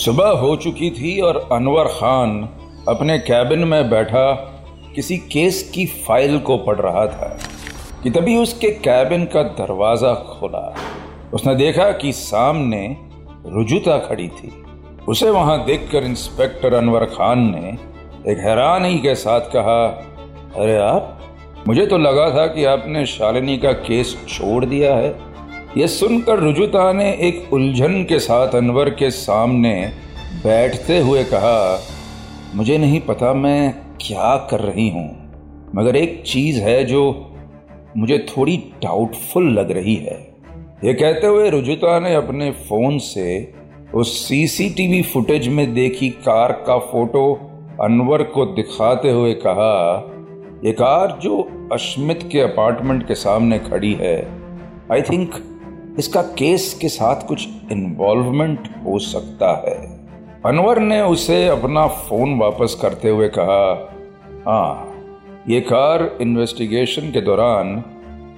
सुबह हो चुकी थी और अनवर खान अपने कैबिन में बैठा किसी केस की फाइल को पढ़ रहा था कि तभी उसके कैबिन का दरवाज़ा खुला। उसने देखा कि सामने रुजुता खड़ी थी। उसे वहाँ देखकर इंस्पेक्टर अनवर खान ने एक हैरानी के साथ कहा, अरे आप, मुझे तो लगा था कि आपने शालिनी का केस छोड़ दिया है। यह सुनकर रुजुता ने एक उलझन के साथ अनवर के सामने बैठते हुए कहा, मुझे नहीं पता मैं क्या कर रही हूँ, मगर एक चीज़ है जो मुझे थोड़ी डाउटफुल लग रही है। ये कहते हुए रुजुता ने अपने फ़ोन से उस सीसीटीवी फुटेज में देखी कार का फ़ोटो अनवर को दिखाते हुए कहा, ये कार जो अश्मित के अपार्टमेंट के सामने खड़ी है, आई थिंक इसका केस के साथ कुछ इन्वॉल्वमेंट हो सकता है। अनवर ने उसे अपना फ़ोन वापस करते हुए कहा, हाँ, ये कार इन्वेस्टिगेशन के दौरान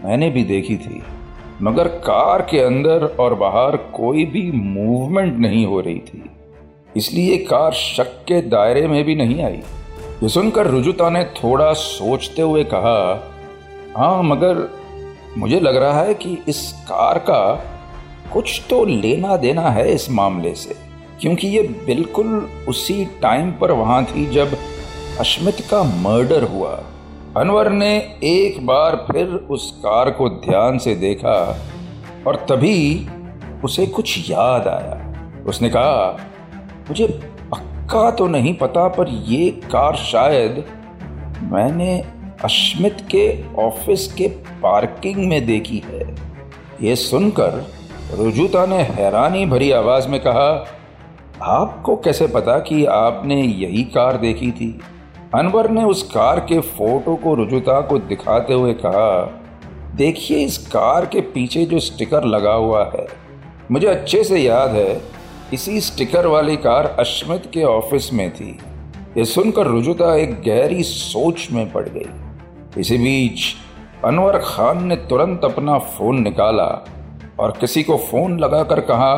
मैंने भी देखी थी, मगर कार के अंदर और बाहर कोई भी मूवमेंट नहीं हो रही थी, इसलिए कार शक के दायरे में भी नहीं आई। ये सुनकर रुजुता ने थोड़ा सोचते हुए कहा, हाँ, मगर मुझे लग रहा है कि इस कार का कुछ तो लेना देना है इस मामले से, क्योंकि ये बिल्कुल उसी टाइम पर वहाँ थी जब अश्मित का मर्डर हुआ। अनवर ने एक बार फिर उस कार को ध्यान से देखा और तभी उसे कुछ याद आया। उसने कहा, मुझे पक्का तो नहीं पता, पर ये कार शायद मैंने अश्मित के ऑफिस के पार्किंग में देखी है। ये सुनकर रुजुता ने हैरानी भरी आवाज़ में कहा, आपको कैसे पता कि आपने यही कार देखी थी? अनवर ने उस कार के फोटो को रुजुता को दिखाते हुए कहा, देखिए इस कार के पीछे जो स्टिकर लगा हुआ है, मुझे अच्छे से याद है इसी स्टिकर वाली कार अश्मित के ऑफिस में थी। ये सुनकर रुजुता एक गहरी सोच में पड़ गई। इसी बीच अनवर खान ने तुरंत अपना फ़ोन निकाला और किसी को फ़ोन लगाकर कहा,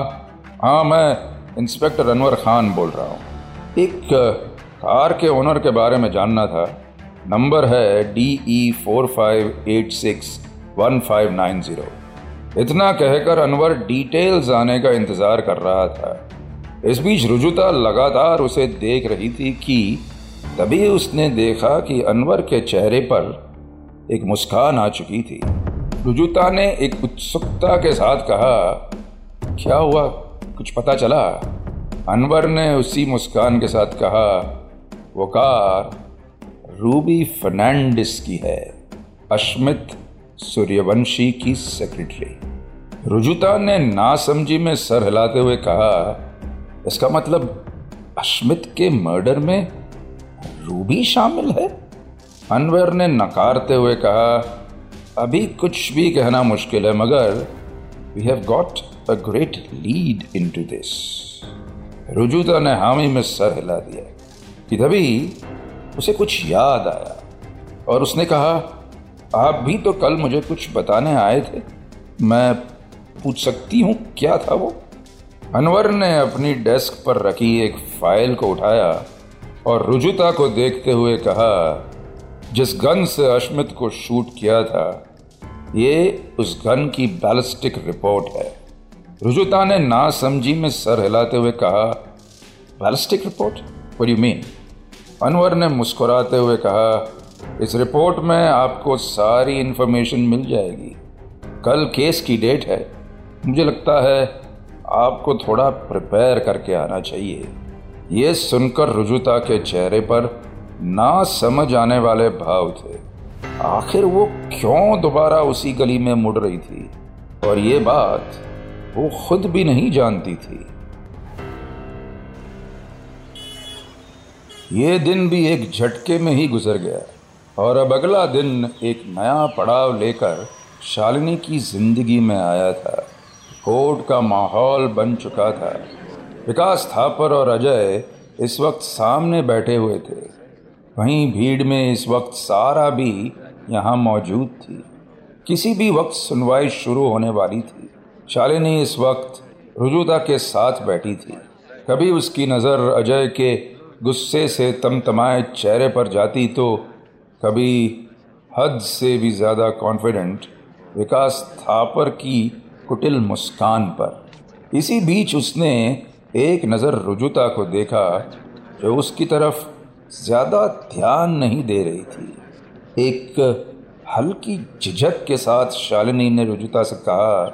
हाँ, मैं इंस्पेक्टर अनवर खान बोल रहा हूँ, एक कार के ओनर के बारे में जानना था। नंबर है DE45861590। इतना कहकर अनवर डिटेल्स आने का इंतज़ार कर रहा था। इस बीच रुजुता लगातार उसे देख रही थी कि तभी उसने देखा कि अनवर के चेहरे पर एक मुस्कान आ चुकी थी। रुजुता ने एक उत्सुकता के साथ कहा, क्या हुआ, कुछ पता चला? अनवर ने उसी मुस्कान के साथ कहा, वो कार रूबी फर्नांडिस की है, अश्मित सूर्यवंशी की सेक्रेटरी। रुजुता ने नासमझी में सर हिलाते हुए कहा, इसका मतलब अश्मित के मर्डर में रूबी शामिल है? अनवर ने नकारते हुए कहा, अभी कुछ भी कहना मुश्किल है, मगर we have got a great lead into this। Rujuta ने हामी में सर हिला दिया कि तभी उसे कुछ याद आया और उसने कहा, आप भी तो कल मुझे कुछ बताने आए थे, मैं पूछ सकती हूँ क्या था वो? अनवर ने अपनी डेस्क पर रखी एक फाइल को उठाया और रुजुता को देखते हुए कहा, जिस गन से अश्मित को शूट किया था, ये उस गन की बैलिस्टिक रिपोर्ट है। रुजुता ने नासमझी में सर हिलाते हुए कहा, ballistic report, what you mean? Anwar ने मुस्कुराते हुए कहा, इस रिपोर्ट में आपको सारी इन्फॉर्मेशन मिल जाएगी। कल केस की डेट है, मुझे लगता है आपको थोड़ा प्रिपेयर करके आना चाहिए। ये सुनकर रुजुता के चेहरे पर ना समझ आने वाले भाव थे। आखिर वो क्यों दोबारा उसी गली में मुड़ रही थी और ये बात वो खुद भी नहीं जानती थी। ये दिन भी एक झटके में ही गुजर गया और अब अगला दिन एक नया पड़ाव लेकर शालिनी की जिंदगी में आया था। कोर्ट का माहौल बन चुका था। विकास थापर और अजय इस वक्त सामने बैठे हुए थे। वहीं भीड़ में इस वक्त सारा भी यहाँ मौजूद थी। किसी भी वक्त सुनवाई शुरू होने वाली थी। शालिनी इस वक्त रुजुता के साथ बैठी थी। कभी उसकी नज़र अजय के गुस्से से तमतमाए चेहरे पर जाती तो कभी हद से भी ज़्यादा कॉन्फिडेंट विकास थापर की कुटिल मुस्कान पर। इसी बीच उसने एक नज़र रुजुता को देखा जो उसकी तरफ ज़्यादा ध्यान नहीं दे रही थी। एक हल्की झिझक के साथ शालिनी ने रुजुता से कहा,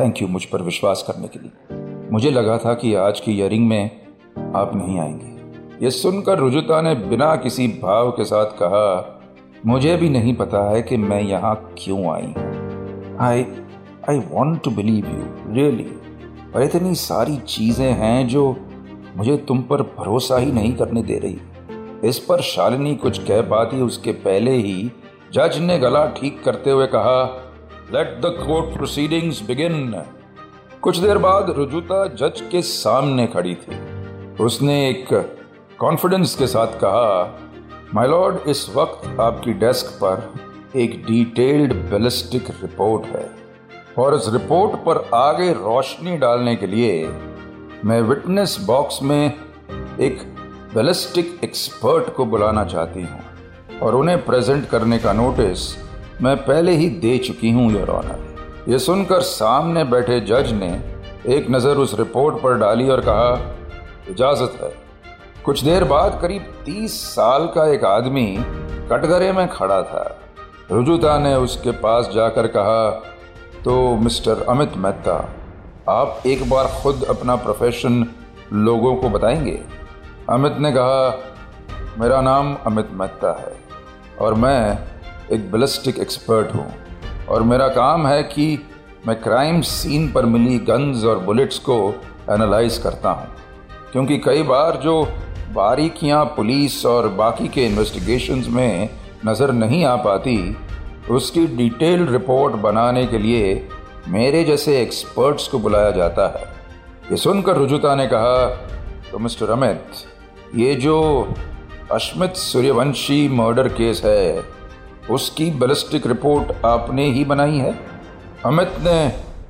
थैंक यू मुझ पर विश्वास करने के लिए। मुझे लगा था कि आज की ईयरिंग में आप नहीं आएंगे। यह सुनकर रुजुता ने बिना किसी भाव के साथ कहा, मुझे भी नहीं पता है कि मैं यहाँ क्यों आई। I want to believe you really, पर इतनी सारी चीज़ें हैं जो मुझे तुम पर भरोसा ही नहीं करने दे रही। इस पर शालिनी कुछ कह पाती उसके पहले ही जज ने गला ठीक करते हुए कहा, let the court proceedings begin. कुछ देर बाद रुजुता जज के सामने खड़ी थी। उसने एक कॉन्फिडेंस के साथ कहा, माय लॉर्ड, इस वक्त आपकी डेस्क पर एक डिटेल्ड बैलिस्टिक रिपोर्ट है और इस रिपोर्ट पर आगे रोशनी डालने के लिए मैं विटनेस बॉक्स में एक बैलिस्टिक एक्सपर्ट को बुलाना चाहती हूँ और उन्हें प्रेजेंट करने का नोटिस मैं पहले ही दे चुकी हूँ योर ऑनर। ये सुनकर सामने बैठे जज ने एक नज़र उस रिपोर्ट पर डाली और कहा, इजाज़त है। कुछ देर बाद करीब 30 साल का एक आदमी कटघरे में खड़ा था। रुजुता ने उसके पास जाकर कहा, तो मिस्टर अमित मेहता, आप एक बार खुद अपना प्रोफेशन लोगों को बताएंगे? अमित ने कहा, मेरा नाम अमित मेहता है और मैं एक बैलिस्टिक एक्सपर्ट हूँ और मेरा काम है कि मैं क्राइम सीन पर मिली गन्स और बुलेट्स को एनालाइज करता हूँ, क्योंकि कई बार जो बारीकियाँ पुलिस और बाकी के इन्वेस्टिगेशंस में नज़र नहीं आ पाती, उसकी डिटेल्ड रिपोर्ट बनाने के लिए मेरे जैसे एक्सपर्ट्स को बुलाया जाता है। ये सुनकर रुजुता ने कहा, तो मिस्टर अमित, ये जो अश्मित सूर्यवंशी मर्डर केस है, उसकी बैलिस्टिक रिपोर्ट आपने ही बनाई है? अमित ने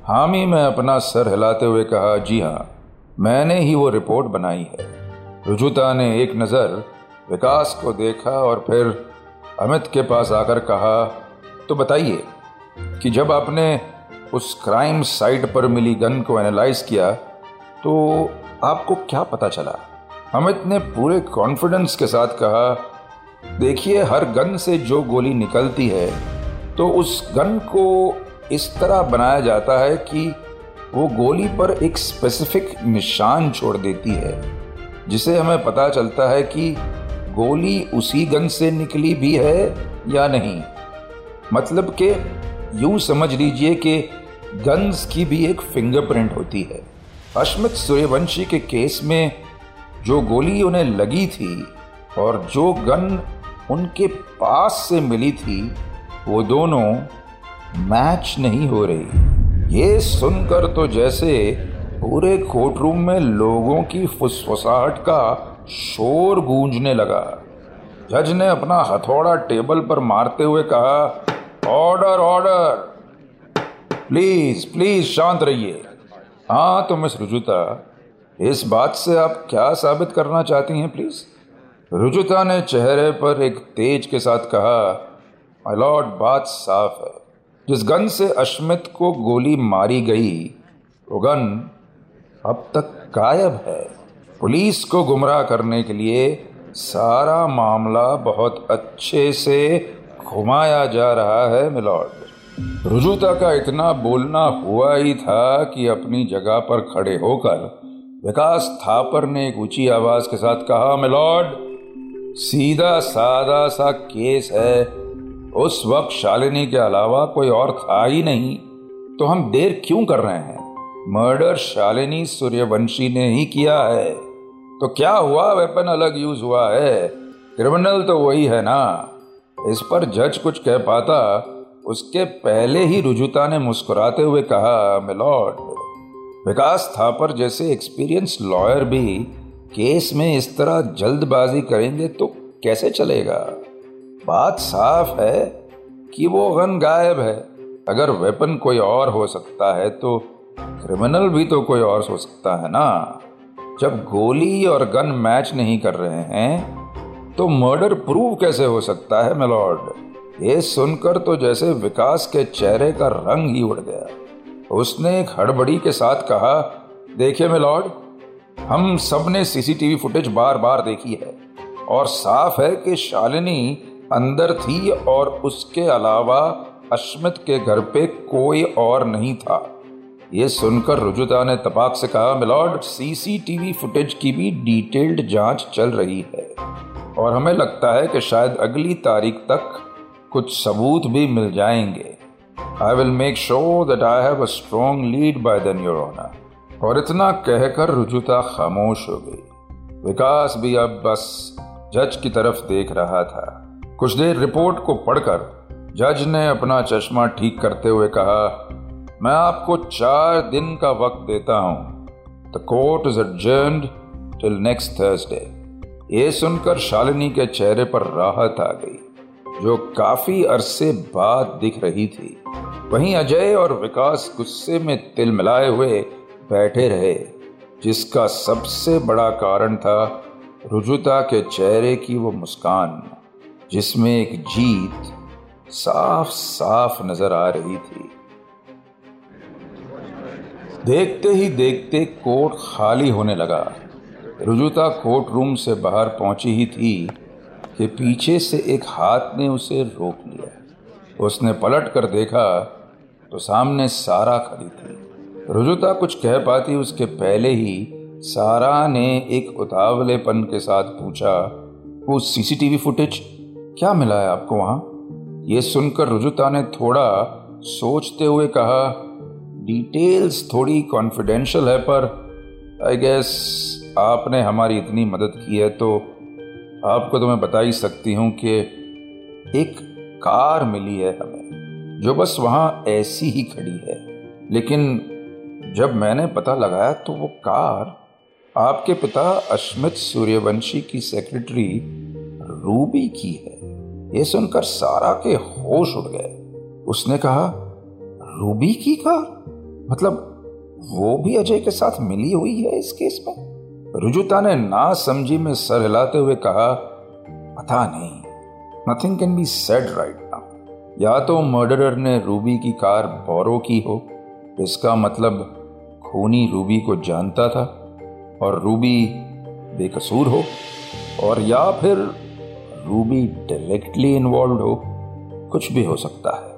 हामी में अपना सर हिलाते हुए कहा, जी हाँ, मैंने ही वो रिपोर्ट बनाई है। रुजुता ने एक नज़र विकास को देखा और फिर अमित के पास आकर कहा, तो बताइए कि जब आपने उस क्राइम साइट पर मिली गन को एनालाइज किया तो आपको क्या पता चला? अमित ने पूरे कॉन्फिडेंस के साथ कहा, देखिए, हर गन से जो गोली निकलती है तो उस गन को इस तरह बनाया जाता है कि वो गोली पर एक स्पेसिफिक निशान छोड़ देती है, जिसे हमें पता चलता है कि गोली उसी गन से निकली भी है या नहीं। मतलब कि यूँ समझ लीजिए कि गन्स की भी एक फिंगरप्रिंट होती है। अश्मित सूर्यवंशी के केस में जो गोली उन्हें लगी थी और जो गन उनके पास से मिली थी, वो दोनों मैच नहीं हो रही। ये सुनकर तो जैसे पूरे कोर्ट रूम में लोगों की फुसफुसाहट का शोर गूंजने लगा। जज ने अपना हथौड़ा टेबल पर मारते हुए कहा, ऑर्डर, प्लीज शांत रहिए। हाँ, तो मिस रुजुता, इस बात से आप क्या साबित करना चाहती हैं प्लीज? रुजुता ने चेहरे पर एक तेज के साथ कहा, माय लॉर्ड, बात साफ है। जिस गन से अश्मित को गोली मारी गई वो गन अब तक गायब है। पुलिस को गुमराह करने के लिए सारा मामला बहुत अच्छे से घुमाया जा रहा है मिलॉर्ड। रुजुता का इतना बोलना हुआ ही था कि अपनी जगह पर खड़े होकर विकास थापर ने एक ऊंची आवाज के साथ कहा, मिलॉर्ड, सीधा साधा सा केस है। उस वक्त शालिनी के अलावा कोई और था ही नहीं, तो हम देर क्यों कर रहे हैं? मर्डर शालिनी सूर्यवंशी ने ही किया है, तो क्या हुआ? वेपन अलग यूज हुआ है, क्रिमिनल तो वही है ना। इस पर जज कुछ कह पाता उसके पहले ही रुजुता ने मुस्कुराते हुए कहा, मिलॉर्ड, विकास थापर जैसे एक्सपीरियंस लॉयर भी केस में इस तरह जल्दबाजी करेंगे तो कैसे चलेगा? बात साफ है कि वो गन गायब है। अगर वेपन कोई और हो सकता है तो क्रिमिनल भी तो कोई और सोच सकता है ना। जब गोली और गन मैच नहीं कर रहे हैं तो मर्डर प्रूव कैसे हो सकता है मिलॉर्ड। ये सुनकर तो जैसे विकास के चेहरे का रंग ही उड़ गया। उसने एक हड़बड़ी के साथ कहा, देखिए मिलॉर्ड, हम सब ने सीसीटीवी फुटेज बार बार देखी है और साफ है कि शालिनी अंदर थी और उसके अलावा अश्मित के घर पे कोई और नहीं था। यह सुनकर रुजुता ने तपाक से कहा, मिलॉर्ड, सीसीटीवी फुटेज की भी डिटेल्ड जांच चल रही है और हमें लगता है कि शायद अगली तारीख तक कुछ सबूत भी मिल जाएंगे। I will make sure that I have a strong lead by then your honour. और इतना कहकर रुजुता खामोश हो गई। विकास भी अब बस जज की तरफ देख रहा था। कुछ देर रिपोर्ट को पढ़कर जज ने अपना चश्मा ठीक करते हुए कहा, मैं आपको 4 दिन का वक्त देता हूं। The court is adjourned till next Thursday. ये सुनकर शालिनी के चेहरे पर राहत आ गई जो काफी अरसे बाद दिख रही थी। वहीं अजय और विकास गुस्से में तिल मिलाए हुए बैठे रहे, जिसका सबसे बड़ा कारण था रुजुता के चेहरे की वो मुस्कान जिसमें एक जीत साफ साफ नजर आ रही थी। देखते ही देखते कोर्ट खाली होने लगा। रुजुता कोर्ट रूम से बाहर पहुंची ही थी कि पीछे से एक हाथ ने उसे रोक लिया। उसने पलट कर देखा तो सामने सारा खड़ी थी। रुजुता कुछ कह पाती उसके पहले ही सारा ने एक उतावलेपन के साथ पूछा, वो सीसीटीवी फुटेज क्या मिला है आपको वहाँ? ये सुनकर रुजुता ने थोड़ा सोचते हुए कहा, डिटेल्स थोड़ी कॉन्फिडेंशियल है पर आई गेस आपने हमारी इतनी मदद की है तो आपको तो मैं बता ही सकती हूँ कि एक कार मिली है हमें जो बस वहाँ ऐसी ही खड़ी है, लेकिन जब मैंने पता लगाया तो वो कार आपके पिता अश्मित सूर्यवंशी की सेक्रेटरी रूबी की है। ये सुनकर सारा के होश उड़ गए। उसने कहा, रूबी की कार? मतलब वो भी अजय के साथ मिली हुई है इस केस में? रुजुता ने ना समझी में सर हिलाते हुए कहा, पता नहीं, nothing can be said right now. या तो मर्डरर ने रूबी की कार बोरो की हो, इसका मतलब खूनी रूबी को जानता था और रूबी बेकसूर हो, और या फिर रूबी डायरेक्टली इन्वॉल्व हो। कुछ भी हो सकता है।